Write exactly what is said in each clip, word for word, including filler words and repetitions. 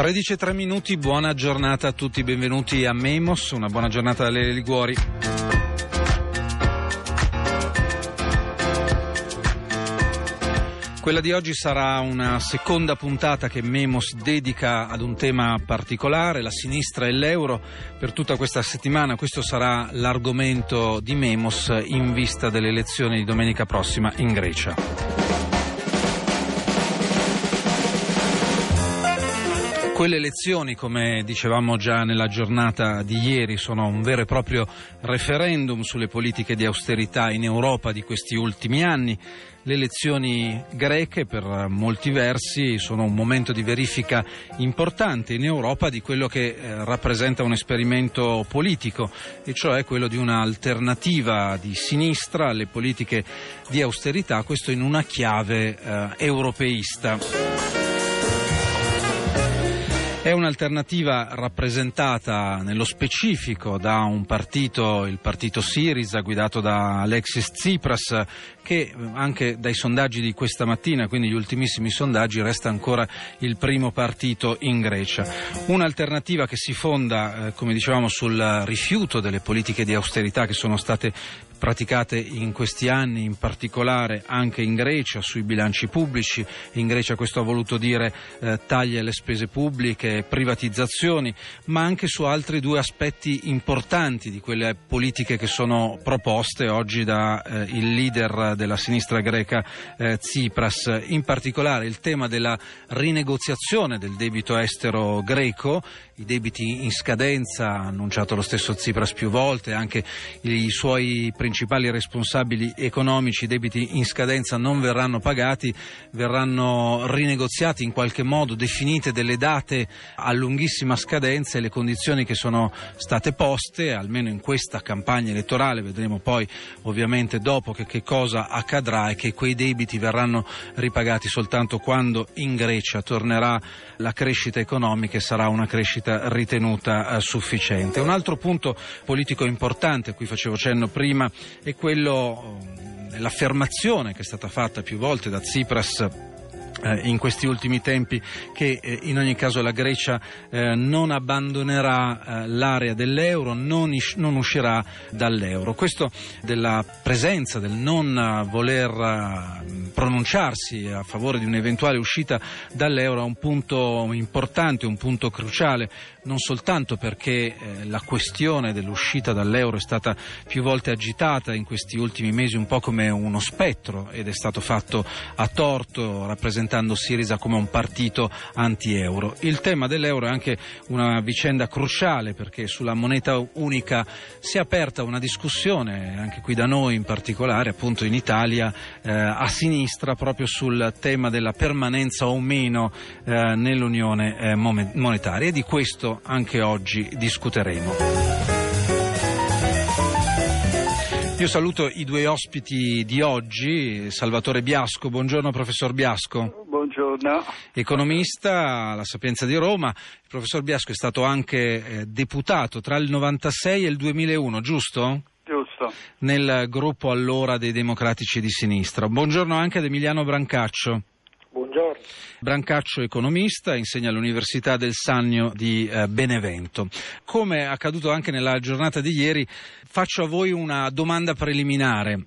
tredici e tre minuti, buona giornata a tutti, benvenuti a Memos, una buona giornata da Lele Liguori. Quella di oggi sarà una seconda puntata che Memos dedica ad un tema particolare, la sinistra e l'euro. Per tutta questa settimana questo sarà l'argomento di Memos in vista delle elezioni di domenica prossima in Grecia. Quelle elezioni, come dicevamo già nella giornata di ieri, sono un vero e proprio referendum sulle politiche di austerità in Europa di questi ultimi anni. Le elezioni greche, per molti versi, sono un momento di verifica importante in Europa di quello che rappresenta un esperimento politico, e cioè quello di un'alternativa di sinistra alle politiche di austerità, questo in una chiave eh, europeista. È un'alternativa rappresentata nello specifico da un partito, il partito Siriza, guidato da Alexis Tsipras, che anche dai sondaggi di questa mattina, quindi gli ultimissimi sondaggi, resta ancora il primo partito in Grecia. Un'alternativa che si fonda, eh, come dicevamo, sul rifiuto delle politiche di austerità che sono state praticate in questi anni, in particolare anche in Grecia, sui bilanci pubblici. In Grecia questo ha voluto dire eh, tagli alle spese pubbliche, privatizzazioni, ma anche su altri due aspetti importanti di quelle politiche che sono proposte oggi da eh, il leader della sinistra greca eh, Tsipras. In particolare il tema della rinegoziazione del debito estero greco, i debiti in scadenza, ha annunciato lo stesso Tsipras più volte, anche i suoi principali principali responsabili economici, debiti in scadenza non verranno pagati, verranno rinegoziati in qualche modo, definite delle date a lunghissima scadenza, e le condizioni che sono state poste, almeno in questa campagna elettorale, vedremo poi ovviamente dopo che, che cosa accadrà, e che quei debiti verranno ripagati soltanto quando in Grecia tornerà la crescita economica e sarà una crescita ritenuta eh, sufficiente. Un altro punto politico importante, a cui facevo cenno prima, è quello dell'affermazione che è stata fatta più volte da Tsipras in questi ultimi tempi, che in ogni caso la Grecia non abbandonerà l'area dell'euro, non uscirà dall'euro. Questo della presenza, del non voler pronunciarsi a favore di un'eventuale uscita dall'euro è un punto importante, un punto cruciale, non soltanto perché la questione dell'uscita dall'euro è stata più volte agitata in questi ultimi mesi un po' come uno spettro, ed è stato fatto a torto rappresentando Siriza come un partito anti-euro. Il tema dell'euro è anche una vicenda cruciale, perché sulla moneta unica si è aperta una discussione, anche qui da noi in particolare, appunto in Italia, eh, a sinistra, proprio sul tema della permanenza o meno eh, nell'unione eh, monetaria, e di questo anche oggi discuteremo. Io saluto i due ospiti di oggi, Salvatore Biasco, buongiorno professor Biasco. Buongiorno. Economista alla Sapienza di Roma. Il professor Biasco è stato anche eh, deputato tra il novantasei e il duemilauno, giusto? Giusto. Nel gruppo allora dei Democratici di Sinistra. Buongiorno anche ad Emiliano Brancaccio. Buongiorno. Brancaccio, economista, insegna all'Università del Sannio di eh, Benevento. Come è accaduto anche nella giornata di ieri, faccio a voi una domanda preliminare.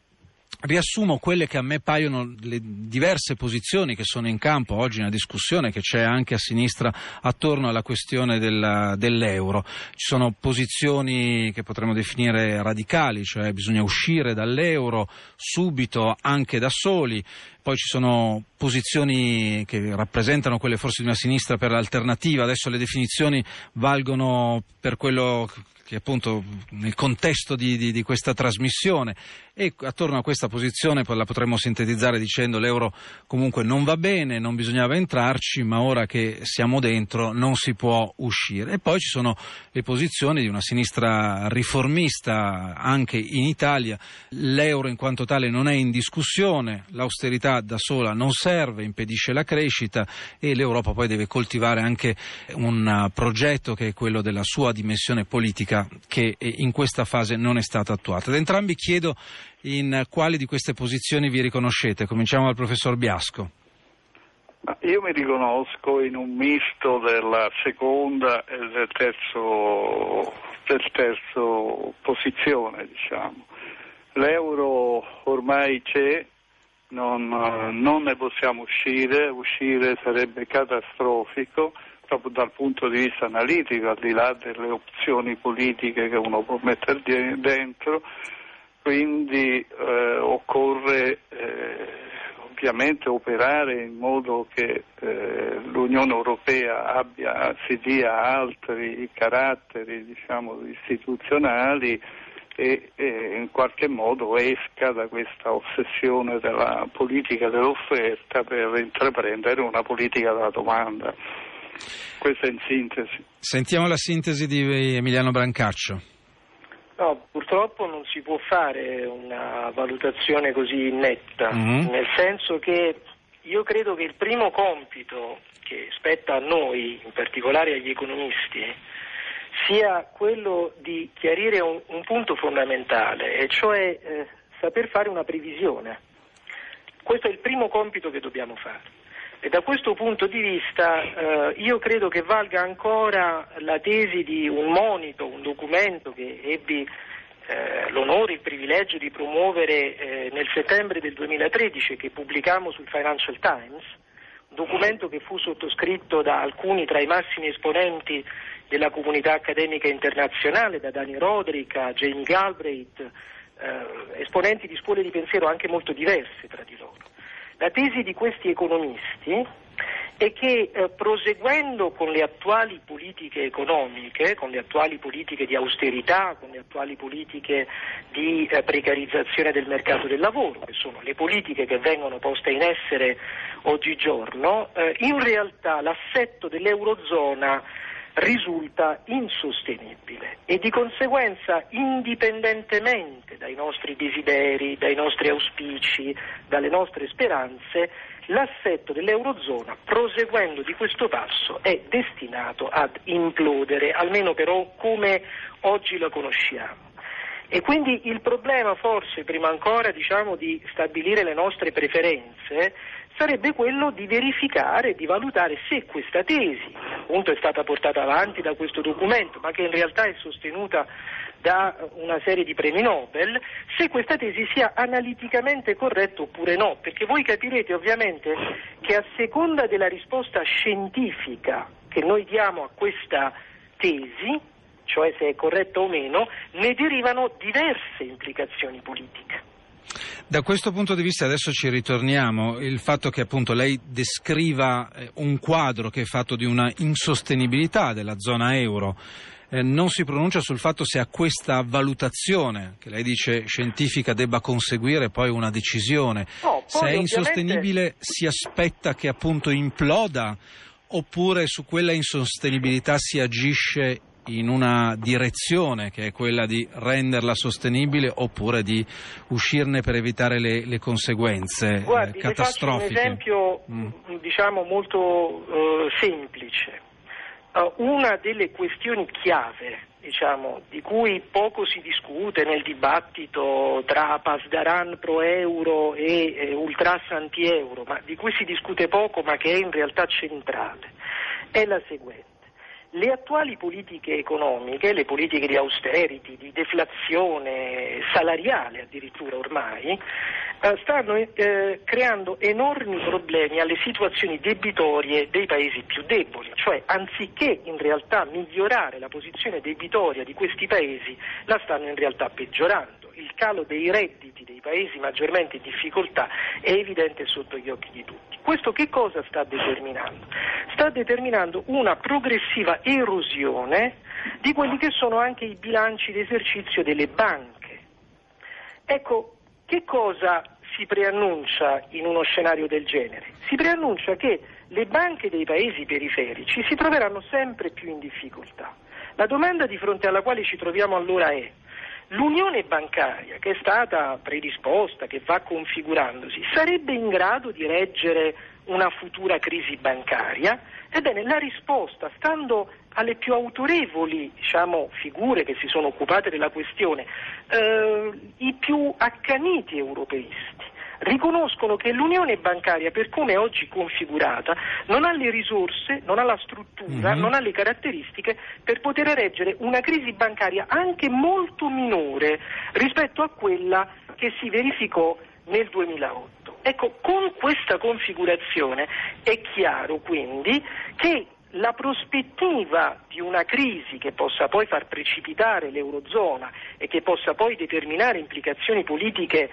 Riassumo quelle che a me paiono le diverse posizioni che sono in campo oggi nella discussione che c'è anche a sinistra attorno alla questione del, dell'euro. Ci sono posizioni che potremmo definire radicali, cioè bisogna uscire dall'euro subito, anche da soli. Poi ci sono posizioni che rappresentano quelle forse di una sinistra per l'alternativa. Adesso le definizioni valgono per quello che appunto nel contesto di, di, di questa trasmissione, e attorno a questa posizione la potremmo sintetizzare dicendo l'euro comunque non va bene, non bisognava entrarci, ma ora che siamo dentro non si può uscire. E poi ci sono le posizioni di una sinistra riformista anche in Italia: l'euro in quanto tale non è in discussione, l'austerità da sola non serve, impedisce la crescita, e l'Europa poi deve coltivare anche un progetto che è quello della sua dimensione politica, che in questa fase non è stata attuata. Ad entrambi chiedo in quali di queste posizioni vi riconoscete. Cominciamo dal professor Biasco. Io mi riconosco in un misto della seconda e del terzo, del terzo posizione, diciamo. L'euro ormai c'è, non, non ne possiamo uscire, uscire sarebbe catastrofico proprio dal punto di vista analitico, al di là delle opzioni politiche che uno può mettere dentro, quindi eh, occorre eh, ovviamente operare in modo che eh, l'Unione Europea abbia, si dia altri caratteri, diciamo, istituzionali e, e in qualche modo esca da questa ossessione della politica dell'offerta per intraprendere una politica della domanda. Questa è in sintesi. Sentiamo la sintesi di Emiliano Brancaccio. No, purtroppo non si può fare una valutazione così netta, mm-hmm. nel senso che io credo che il primo compito che spetta a noi, in particolare agli economisti, sia quello di chiarire un, un punto fondamentale, e cioè eh, saper fare una previsione. Questo è il primo compito che dobbiamo fare. E da questo punto di vista eh, io credo che valga ancora la tesi di un monito, un documento che ebbi eh, l'onore e il privilegio di promuovere eh, nel settembre del duemilatredici, che pubblicammo sul Financial Times, un documento che fu sottoscritto da alcuni tra i massimi esponenti della comunità accademica internazionale, da Dani Rodrik a James Galbraith, eh, esponenti di scuole di pensiero anche molto diverse tra di loro. La tesi di questi economisti è che eh, proseguendo con le attuali politiche economiche, con le attuali politiche di austerità, con le attuali politiche di eh, precarizzazione del mercato del lavoro, che sono le politiche che vengono poste in essere oggigiorno, eh, in realtà l'assetto dell'eurozona risulta insostenibile e di conseguenza, indipendentemente dai nostri desideri, dai nostri auspici, dalle nostre speranze, l'assetto dell'eurozona, proseguendo di questo passo, è destinato ad implodere, almeno però come oggi la conosciamo. E quindi il problema, forse prima ancora, diciamo, di stabilire le nostre preferenze, sarebbe quello di verificare, di valutare se questa tesi, appunto, è stata portata avanti da questo documento, ma che in realtà è sostenuta da una serie di premi Nobel, se questa tesi sia analiticamente corretta oppure no, perché voi capirete ovviamente che a seconda della risposta scientifica che noi diamo a questa tesi, cioè se è corretta o meno, ne derivano diverse implicazioni politiche. Da questo punto di vista adesso ci ritorniamo, il fatto che appunto lei descriva un quadro che è fatto di una insostenibilità della zona euro, eh, non si pronuncia sul fatto se a questa valutazione, che lei dice scientifica, debba conseguire poi una decisione, no, poi se è insostenibile si aspetta che appunto imploda, oppure su quella insostenibilità si agisce in una direzione che è quella di renderla sostenibile oppure di uscirne per evitare le, le conseguenze Guardi, eh, catastrofiche. Faccio un esempio mm. diciamo molto eh, semplice. Uh, una delle questioni chiave, diciamo, di cui poco si discute nel dibattito tra Pasdaran pro euro e eh, ultras anti euro, ma di cui si discute poco ma che è in realtà centrale, è la seguente. Le attuali politiche economiche, le politiche di austerity, di deflazione salariale addirittura ormai, stanno eh, creando enormi problemi alle situazioni debitorie dei paesi più deboli, cioè anziché in realtà migliorare la posizione debitoria di questi paesi, la stanno in realtà peggiorando. Il calo dei redditi dei paesi maggiormente in difficoltà è evidente sotto gli occhi di tutti. Questo che cosa sta determinando? Sta determinando una progressiva erosione di quelli che sono anche i bilanci d'esercizio delle banche. Ecco, che cosa si preannuncia in uno scenario del genere? Si preannuncia che le banche dei paesi periferici si troveranno sempre più in difficoltà. La domanda di fronte alla quale ci troviamo allora è: l'unione bancaria che è stata predisposta, che va configurandosi, sarebbe in grado di reggere una futura crisi bancaria? Ebbene, la risposta, stando alle più autorevoli, diciamo, figure che si sono occupate della questione, eh, i più accaniti europeisti, riconoscono che l'unione bancaria, per come è oggi configurata, non ha le risorse, non ha la struttura, mm-hmm. non ha le caratteristiche per poter reggere una crisi bancaria anche molto minore rispetto a quella che si verificò nel duemilaotto. Ecco, con questa configurazione è chiaro quindi che la prospettiva di una crisi che possa poi far precipitare l'eurozona e che possa poi determinare implicazioni politiche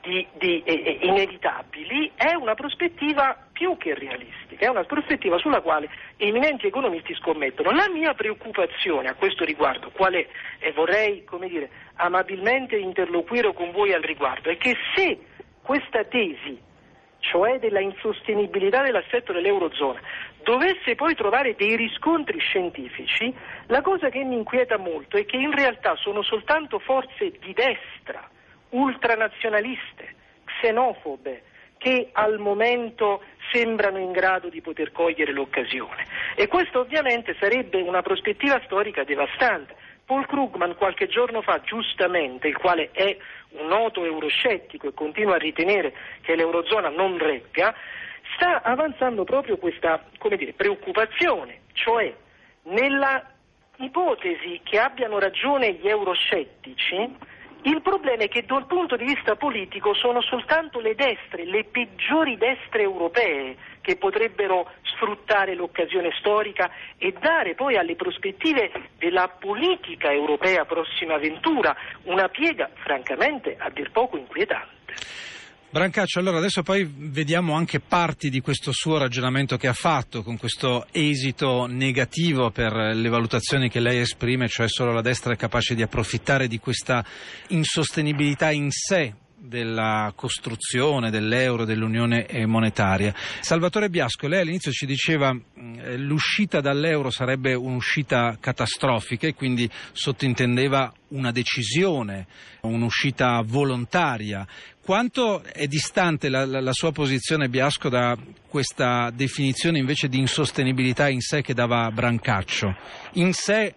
di, di, eh, inevitabili è una prospettiva più che realistica, è una prospettiva sulla quale eminenti economisti scommettono. La mia preoccupazione a questo riguardo, qual è, e vorrei, come dire, amabilmente interloquire con voi al riguardo, è che se questa tesi, cioè della insostenibilità dell'assetto dell'eurozona, dovesse poi trovare dei riscontri scientifici, la cosa che mi inquieta molto è che in realtà sono soltanto forze di destra, ultranazionaliste, xenofobe, che al momento sembrano in grado di poter cogliere l'occasione. E questa ovviamente sarebbe una prospettiva storica devastante. Paul Krugman qualche giorno fa, giustamente, il quale è un noto euroscettico e continua a ritenere che l'eurozona non regga, sta avanzando proprio questa, come dire, preoccupazione, cioè nella ipotesi che abbiano ragione gli euroscettici, il problema è che dal punto di vista politico sono soltanto le destre, le peggiori destre europee, che potrebbero sfruttare l'occasione storica e dare poi alle prospettive della politica europea prossima avventura una piega francamente a dir poco inquietante. Brancaccio, allora adesso poi vediamo anche parti di questo suo ragionamento che ha fatto con questo esito negativo per le valutazioni che lei esprime, cioè solo la destra è capace di approfittare di questa insostenibilità in sé della costruzione dell'euro, dell'unione monetaria. Salvatore Biasco, lei all'inizio ci diceva eh, l'uscita dall'euro sarebbe un'uscita catastrofica e quindi sottintendeva una decisione, un'uscita volontaria. Quanto è distante la, la, la sua posizione, Biasco, da questa definizione invece di insostenibilità in sé che dava Brancaccio? In sé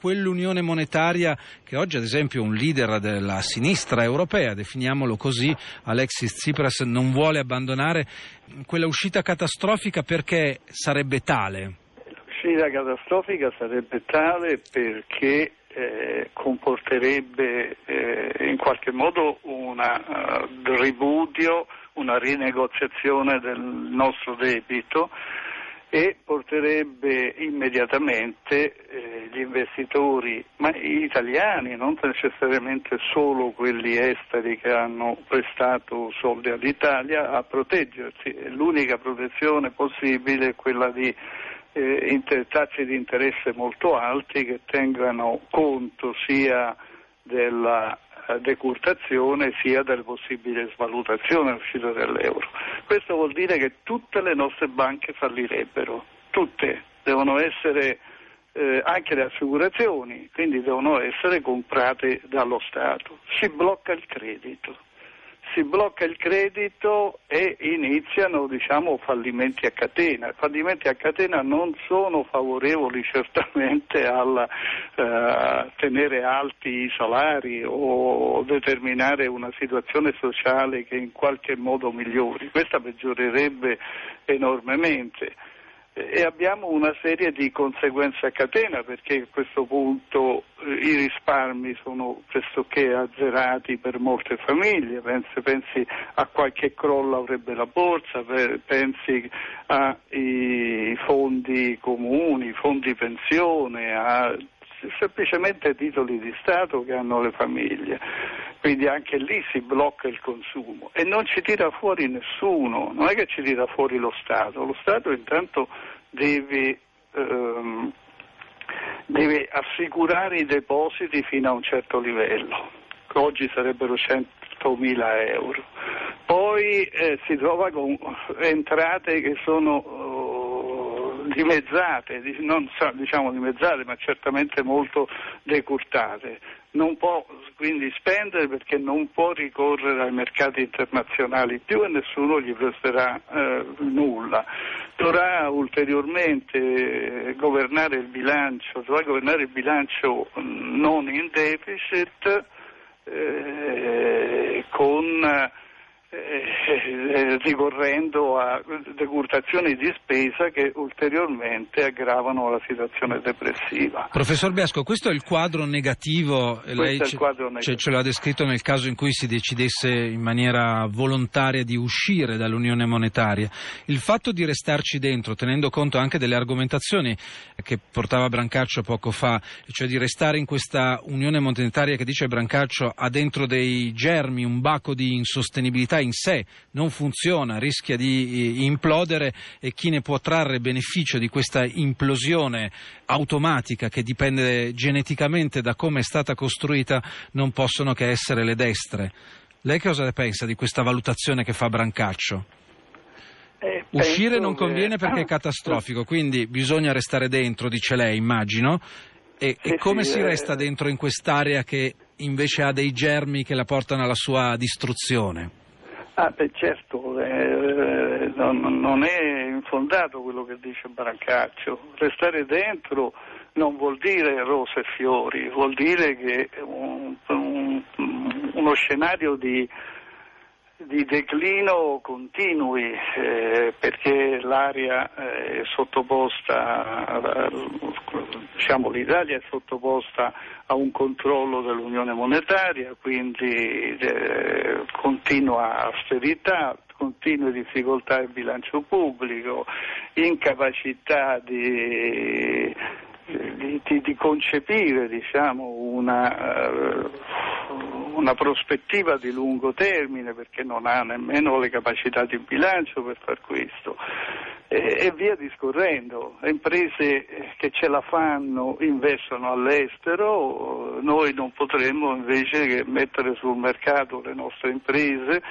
quell'unione monetaria che oggi, ad esempio, un leader della sinistra europea, definiamolo così, Alexis Tsipras, non vuole abbandonare, quella uscita catastrofica perché sarebbe tale? L'uscita catastrofica sarebbe tale perché eh, comporterebbe eh, in qualche modo un uh, ripudio, una rinegoziazione del nostro debito, e porterebbe immediatamente eh, gli investitori, ma gli italiani, non necessariamente solo quelli esteri che hanno prestato soldi all'Italia, a proteggersi. L'unica protezione possibile è quella di eh, inter- tassi di interesse molto alti che tengano conto sia della decurtazione sia della possibile svalutazione all'uscita dell'euro. Questo vuol dire che tutte le nostre banche fallirebbero, tutte, devono essere eh, anche le assicurazioni, quindi devono essere comprate dallo Stato. Si blocca il credito, si blocca il credito e iniziano, diciamo, fallimenti a catena. Fallimenti a catena non sono favorevoli certamente al eh, tenere alti i salari o determinare una situazione sociale che in qualche modo migliori. Questa peggiorerebbe enormemente. E abbiamo una serie di conseguenze a catena, perché a questo punto i risparmi sono pressoché azzerati per molte famiglie. Pensi, pensi a qualche crollo avrebbe la borsa, pensi ai fondi comuni, fondi pensione, a semplicemente titoli di Stato che hanno le famiglie, quindi anche lì si blocca il consumo e non ci tira fuori nessuno, non è che ci tira fuori lo Stato, lo Stato intanto deve, ehm, deve assicurare i depositi fino a un certo livello, che oggi sarebbero centomila euro, poi eh, si trova con entrate che sono dimezzate, non diciamo dimezzate, ma certamente molto decurtate. Non può quindi spendere perché non può ricorrere ai mercati internazionali più e nessuno gli presterà eh, nulla. Dovrà ulteriormente governare il bilancio, dovrà governare il bilancio non in deficit eh, con eh, ricorrendo a decurtazioni di spesa che ulteriormente aggravano la situazione depressiva. Professor Biasco, questo è il quadro negativo, lei ce, quadro negativo. Ce, ce l'ha descritto nel caso in cui si decidesse in maniera volontaria di uscire dall'unione monetaria. Il fatto di restarci dentro, tenendo conto anche delle argomentazioni che portava Brancaccio poco fa, cioè di restare in questa unione monetaria che, dice Brancaccio, ha dentro dei germi, un baco di insostenibilità in sé, non funziona, rischia di implodere, e chi ne può trarre beneficio di questa implosione automatica che dipende geneticamente da come è stata costruita non possono che essere le destre. Lei cosa ne pensa di questa valutazione che fa Brancaccio? Eh, Uscire non conviene che... perché è catastrofico, quindi bisogna restare dentro, dice lei, immagino, e, sì, e come sì, si eh... resta dentro in quest'area che invece ha dei germi che la portano alla sua distruzione? Ah, beh, certo, eh, non, non è infondato quello che dice Brancaccio. Restare dentro non vuol dire rose e fiori, vuol dire che un, un, uno scenario di, di declino continui, eh, perché l'area è sottoposta, diciamo l'Italia è sottoposta a un controllo dell'Unione Monetaria, quindi eh, continua austerità, continue difficoltà del bilancio pubblico, incapacità di, di, di, di concepire, diciamo, una, una prospettiva di lungo termine, perché non ha nemmeno le capacità di bilancio per far questo. E via discorrendo, le imprese che ce la fanno investono all'estero, noi non potremmo invece che mettere sul mercato le nostre imprese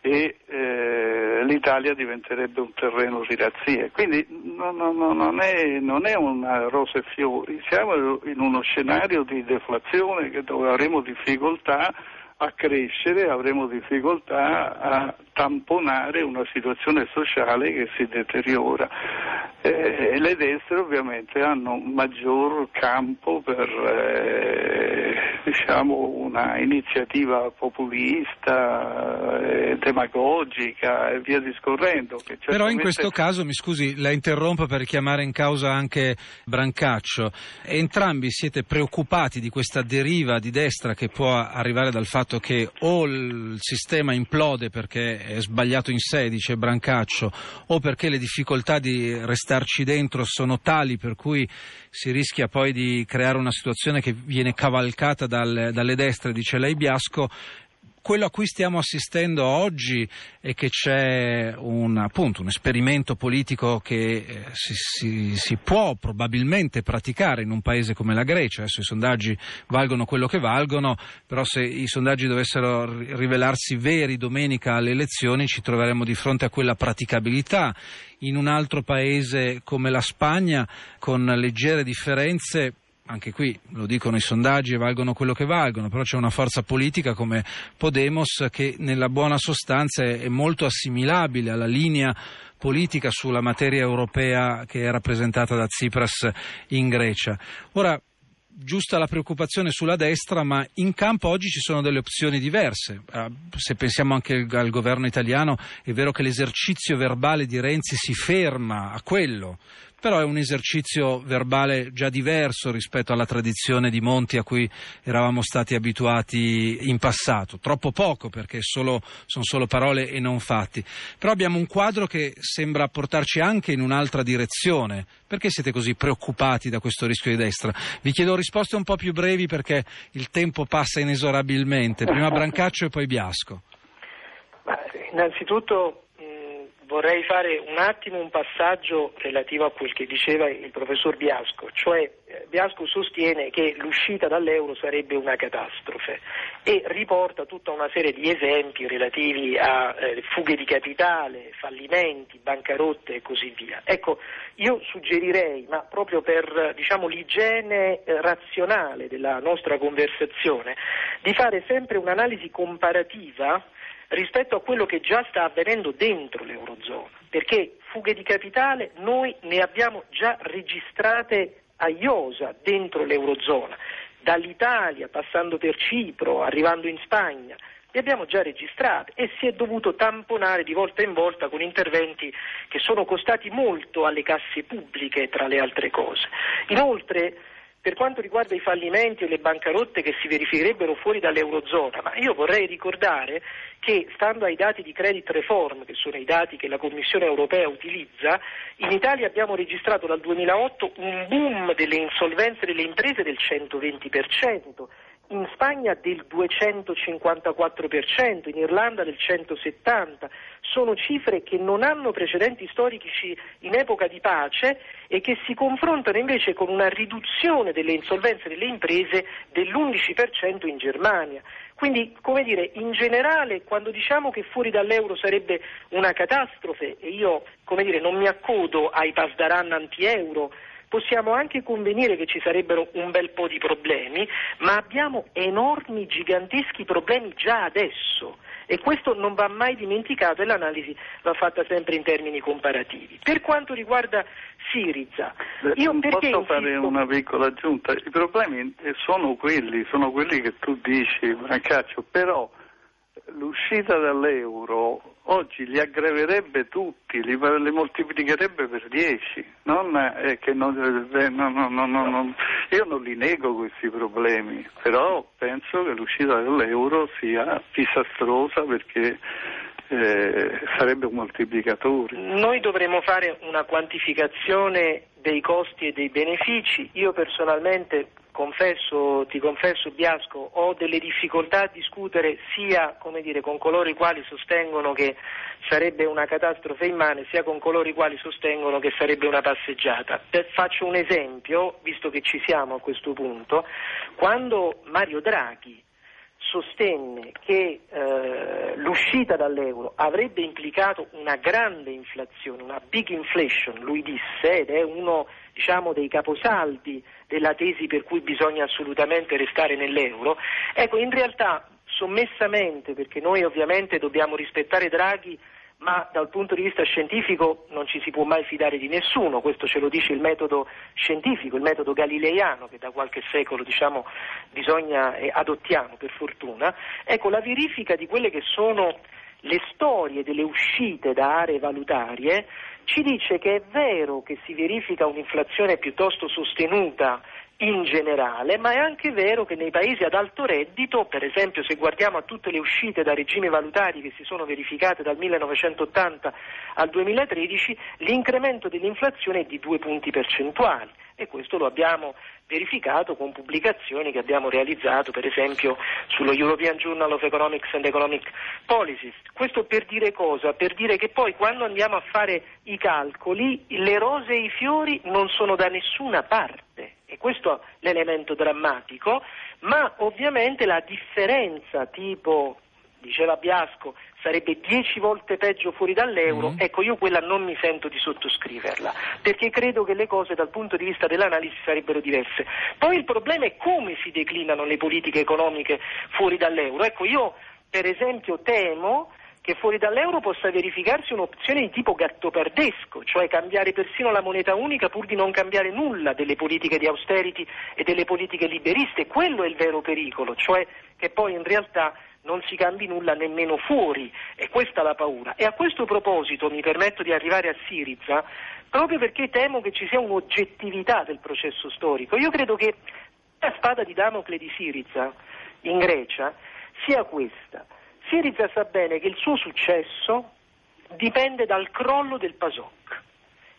e eh, l'Italia diventerebbe un terreno di razzie. Quindi no, no, no, non è, non è una rosa e fiori, siamo in uno scenario di deflazione che dove avremo difficoltà a crescere, avremo difficoltà a tamponare una situazione sociale che si deteriora. Eh, le destre ovviamente hanno un maggior campo per eh, diciamo una iniziativa populista, eh, demagogica e via discorrendo. Che certamente... Però in questo caso, mi scusi, la interrompo per chiamare in causa anche Brancaccio. Entrambi siete preoccupati di questa deriva di destra che può arrivare dal fatto che o il sistema implode perché è sbagliato in sé, dice Brancaccio, o perché le difficoltà di restarci dentro sono tali per cui si rischia poi di creare una situazione che viene cavalcata dal, dalle destre, dice lei Biasco. Quello a cui stiamo assistendo oggi è che c'è un, appunto, un esperimento politico che si, si, si può probabilmente praticare in un paese come la Grecia. Adesso i sondaggi valgono quello che valgono, però se i sondaggi dovessero rivelarsi veri domenica alle elezioni ci troveremmo di fronte a quella praticabilità. In un altro paese come la Spagna, con leggere differenze, anche qui lo dicono i sondaggi e valgono quello che valgono, però c'è una forza politica come Podemos che nella buona sostanza è molto assimilabile alla linea politica sulla materia europea che è rappresentata da Tsipras in Grecia. Ora, giusta la preoccupazione sulla destra, ma in campo oggi ci sono delle opzioni diverse. Se pensiamo anche al governo italiano, è vero che l'esercizio verbale di Renzi si ferma a quello, però è un esercizio verbale già diverso rispetto alla tradizione di Monti a cui eravamo stati abituati in passato. Troppo poco, perché solo, sono solo parole e non fatti. Però abbiamo un quadro che sembra portarci anche in un'altra direzione. Perché siete così preoccupati da questo rischio di destra? Vi chiedo risposte un po' più brevi perché il tempo passa inesorabilmente. Prima Brancaccio e poi Biasco. Ma innanzitutto vorrei fare un attimo un passaggio relativo a quel che diceva il professor Biasco, cioè Biasco sostiene che l'uscita dall'euro sarebbe una catastrofe e riporta tutta una serie di esempi relativi a eh, fughe di capitale, fallimenti, bancarotte e così via. Ecco, io suggerirei, ma proprio per, diciamo, l'igiene eh, razionale della nostra conversazione, di fare sempre un'analisi comparativa rispetto a quello che già sta avvenendo dentro l'Eurozona, perché fughe di capitale noi ne abbiamo già registrate a iosa dentro l'Eurozona, dall'Italia, passando per Cipro, arrivando in Spagna. li abbiamo già registrati e si è dovuto tamponare di volta in volta con interventi che sono costati molto alle casse pubbliche, tra le altre cose. Inoltre, per quanto riguarda i fallimenti e le bancarotte che si verificherebbero fuori dall'Eurozona, ma io vorrei ricordare che, stando ai dati di Credit Reform, che sono i dati che la Commissione europea utilizza, in Italia abbiamo registrato dal duemilaotto un boom delle insolvenze delle imprese del centoventi per cento, in Spagna del duecentocinquantaquattro per cento, in Irlanda del centosettanta per cento. Sono cifre che non hanno precedenti storici in epoca di pace e che si confrontano invece con una riduzione delle insolvenze delle imprese dell'undici per cento in Germania. Quindi, come dire, in generale, quando diciamo che fuori dall'euro sarebbe una catastrofe, e io, come dire, non mi accodo ai pasdaran anti-euro, possiamo anche convenire che ci sarebbero un bel po' di problemi, ma abbiamo enormi, giganteschi problemi già adesso, e questo non va mai dimenticato e l'analisi va fatta sempre in termini comparativi. Per quanto riguarda Siriza, io perché posso fare insisto... una piccola aggiunta? I problemi sono quelli, sono quelli che tu dici, Brancaccio, però l'uscita dall'euro oggi li aggraverebbe tutti, li, li moltiplicherebbe per dieci. Non è che non, no, no, no, no, no. Io non li nego questi problemi, però penso che l'uscita dall'euro sia disastrosa perché eh, sarebbe un moltiplicatore. Noi dovremmo fare una quantificazione dei costi e dei benefici. Io personalmente confesso, ti confesso Biasco, ho delle difficoltà a discutere sia, come dire, con coloro i quali sostengono che sarebbe una catastrofe immane, sia con coloro i quali sostengono che sarebbe una passeggiata. Faccio un esempio, visto che ci siamo a questo punto. Quando Mario Draghi sostenne che eh, l'uscita dall'euro avrebbe implicato una grande inflazione, una big inflation, lui disse, ed è uno, diciamo, dei caposaldi della tesi per cui bisogna assolutamente restare nell'euro, ecco, in realtà sommessamente, perché noi ovviamente dobbiamo rispettare Draghi, ma dal punto di vista scientifico non ci si può mai fidare di nessuno, questo ce lo dice il metodo scientifico, il metodo galileiano che da qualche secolo, diciamo, bisogna eh, adottiamo per fortuna. Ecco, la verifica di quelle che sono le storie delle uscite da aree valutarie ci dice che è vero che si verifica un'inflazione piuttosto sostenuta in generale, ma è anche vero che nei paesi ad alto reddito, per esempio se guardiamo a tutte le uscite da regimi valutari che si sono verificate dal millenovecentottanta al duemilatredici, l'incremento dell'inflazione è di due punti percentuali, e questo lo abbiamo verificato con pubblicazioni che abbiamo realizzato, per esempio sullo European Journal of Economics and Economic Policies. Questo per dire cosa? Per dire che poi quando andiamo a fare i calcoli, le rose e i fiori non sono da nessuna parte. E questo è l'elemento drammatico, ma ovviamente la differenza, tipo, diceva Biasco, sarebbe dieci volte peggio fuori dall'euro, mm-hmm. Ecco, io quella non mi sento di sottoscriverla, perché credo che le cose dal punto di vista dell'analisi sarebbero diverse. Poi il problema è come si declinano le politiche economiche fuori dall'euro. Ecco, io per esempio temo che fuori dall'euro possa verificarsi un'opzione di tipo gattopardesco, cioè cambiare persino la moneta unica pur di non cambiare nulla delle politiche di austerity e delle politiche liberiste. Quello è il vero pericolo, cioè che poi in realtà non si cambi nulla nemmeno fuori, e questa è la paura. E a questo proposito mi permetto di arrivare a Siriza, proprio perché temo che ci sia un'oggettività del processo storico. Io credo che la spada di Damocle di Siriza in Grecia sia questa. Siriza sa bene che il suo successo dipende dal crollo del PASOK,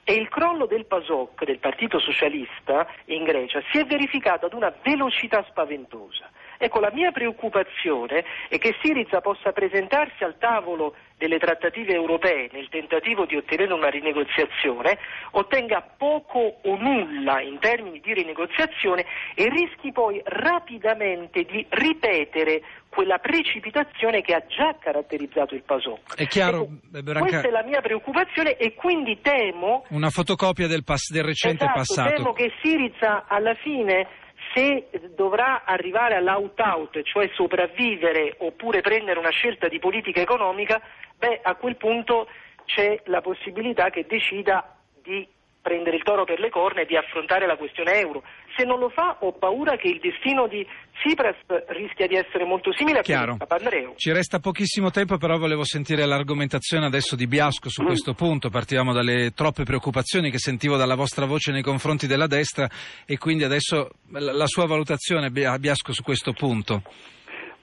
e il crollo del PASOK, del Partito Socialista in Grecia, si è verificato ad una velocità spaventosa. Ecco, la mia preoccupazione è che Siriza possa presentarsi al tavolo delle trattative europee nel tentativo di ottenere una rinegoziazione, ottenga poco o nulla in termini di rinegoziazione e rischi poi rapidamente di ripetere quella precipitazione che ha già caratterizzato il PASOK. È chiaro, ecco, Branca... questa è la mia preoccupazione, e quindi temo una fotocopia del, pass- del recente esatto, passato. Temo che Siriza alla fine, se dovrà arrivare all'out-out, cioè sopravvivere oppure prendere una scelta di politica economica, beh, a quel punto c'è la possibilità che decida di prendere il toro per le corna e di affrontare la questione euro. Se non lo fa, ho paura che il destino di Tsipras rischia di essere molto simile a quello di Papandreou. Ci resta pochissimo tempo, però volevo sentire l'argomentazione adesso di Biasco su mm. questo punto. Partivamo dalle troppe preoccupazioni che sentivo dalla vostra voce nei confronti della destra e quindi adesso la sua valutazione a Biasco su questo punto.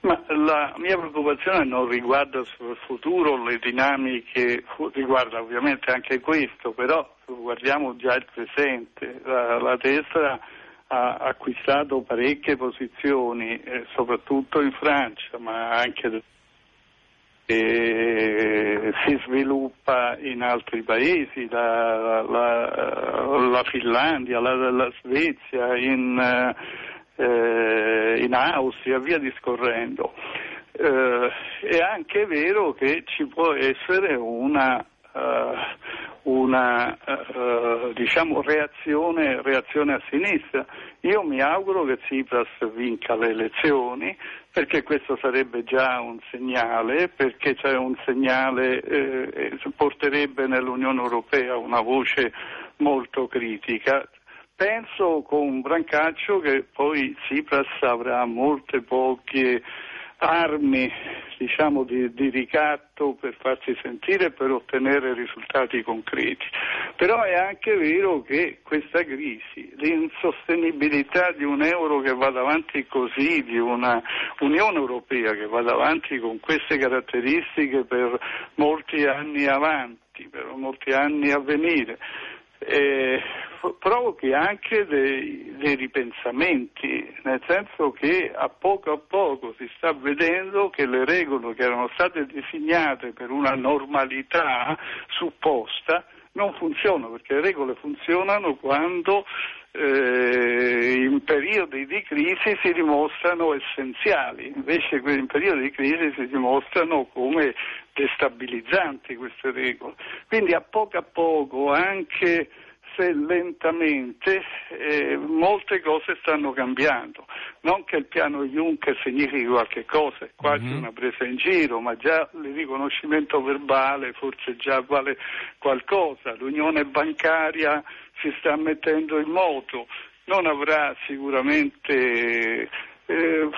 Ma la mia preoccupazione non riguarda sul futuro le dinamiche, riguarda ovviamente anche questo, però guardiamo già il presente. La, la destra ha acquistato parecchie posizioni, eh, soprattutto in Francia, ma anche eh, si sviluppa in altri paesi, la, la, la Finlandia, la, la Svezia, in... Eh, Eh, in Austria, via discorrendo. Eh, è anche vero che ci può essere una, uh, una uh, diciamo reazione, reazione a sinistra. Io mi auguro che Tsipras vinca le elezioni, perché questo sarebbe già un segnale, perché c'è un segnale, eh, porterebbe nell'Unione Europea una voce molto critica. Penso con Brancaccio che poi Tsipras avrà molte poche armi, diciamo, di, di ricatto per farsi sentire e per ottenere risultati concreti. Però è anche vero che questa crisi, l'insostenibilità di un euro che vada avanti così, di una Unione Europea che vada avanti con queste caratteristiche per molti anni avanti, per molti anni a venire, Eh, provochi anche dei, dei ripensamenti, nel senso che a poco a poco si sta vedendo che le regole che erano state disegnate per una normalità supposta non funzionano, perché le regole funzionano quando eh, in periodi di crisi si dimostrano essenziali, invece in periodi di crisi si dimostrano come destabilizzanti queste regole. Quindi a poco a poco, anche se lentamente, eh, molte cose stanno cambiando. Non che il piano Juncker significhi qualche cosa, è quasi mm-hmm. una presa in giro, ma già il riconoscimento verbale forse già vale qualcosa. L'unione bancaria si sta mettendo in moto, non avrà sicuramente Eh,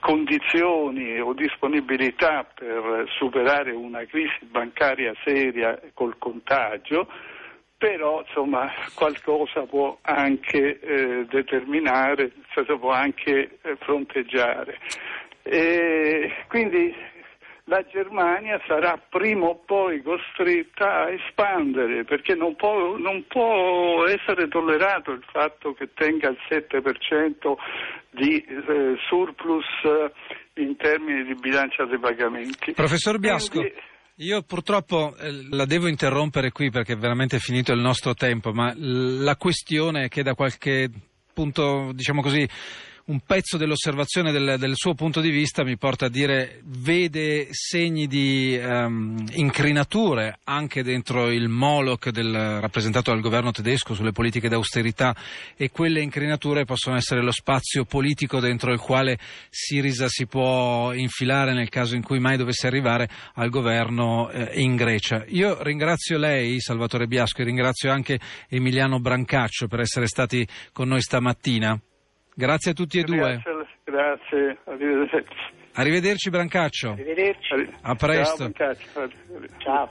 condizioni o disponibilità per superare una crisi bancaria seria col contagio, però insomma qualcosa può anche eh, determinare, cioè, può anche eh, fronteggiare. E quindi la Germania sarà prima o poi costretta a espandere, perché non può, non può essere tollerato il fatto che tenga il sette per cento di eh, surplus in termini di bilancia dei pagamenti. Professor Biasco, Quindi... io purtroppo eh, la devo interrompere qui perché è veramente finito il nostro tempo, ma la questione è che da qualche punto, diciamo così, un pezzo dell'osservazione del, del suo punto di vista mi porta a dire, vede segni di um, incrinature anche dentro il Moloch del, rappresentato dal governo tedesco sulle politiche d'austerità, e quelle incrinature possono essere lo spazio politico dentro il quale Siriza si può infilare nel caso in cui mai dovesse arrivare al governo eh, in Grecia. Io ringrazio lei, Salvatore Biasco, e ringrazio anche Emiliano Brancaccio per essere stati con noi stamattina. Grazie a tutti e grazie, due. Grazie, arrivederci. Arrivederci Brancaccio. Arrivederci. A presto. Ciao, Brancaccio. Ciao.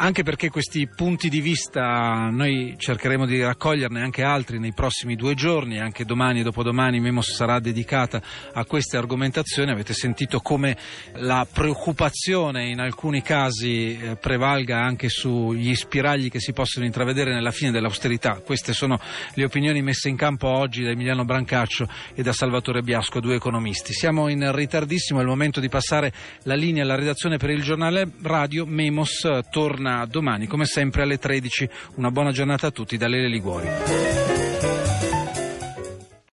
Anche perché questi punti di vista noi cercheremo di raccoglierne anche altri nei prossimi due giorni, anche domani e dopodomani Memos sarà dedicata a queste argomentazioni. Avete sentito come la preoccupazione in alcuni casi prevalga anche sugli spiragli che si possono intravedere nella fine dell'austerità. Queste sono le opinioni messe in campo oggi da Emiliano Brancaccio e da Salvatore Biasco, due economisti. Siamo in ritardissimo, è il momento di passare la linea alla redazione per il giornale radio. Memos torna domani come sempre alle tredici. Una buona giornata a tutti da Lele Liguori.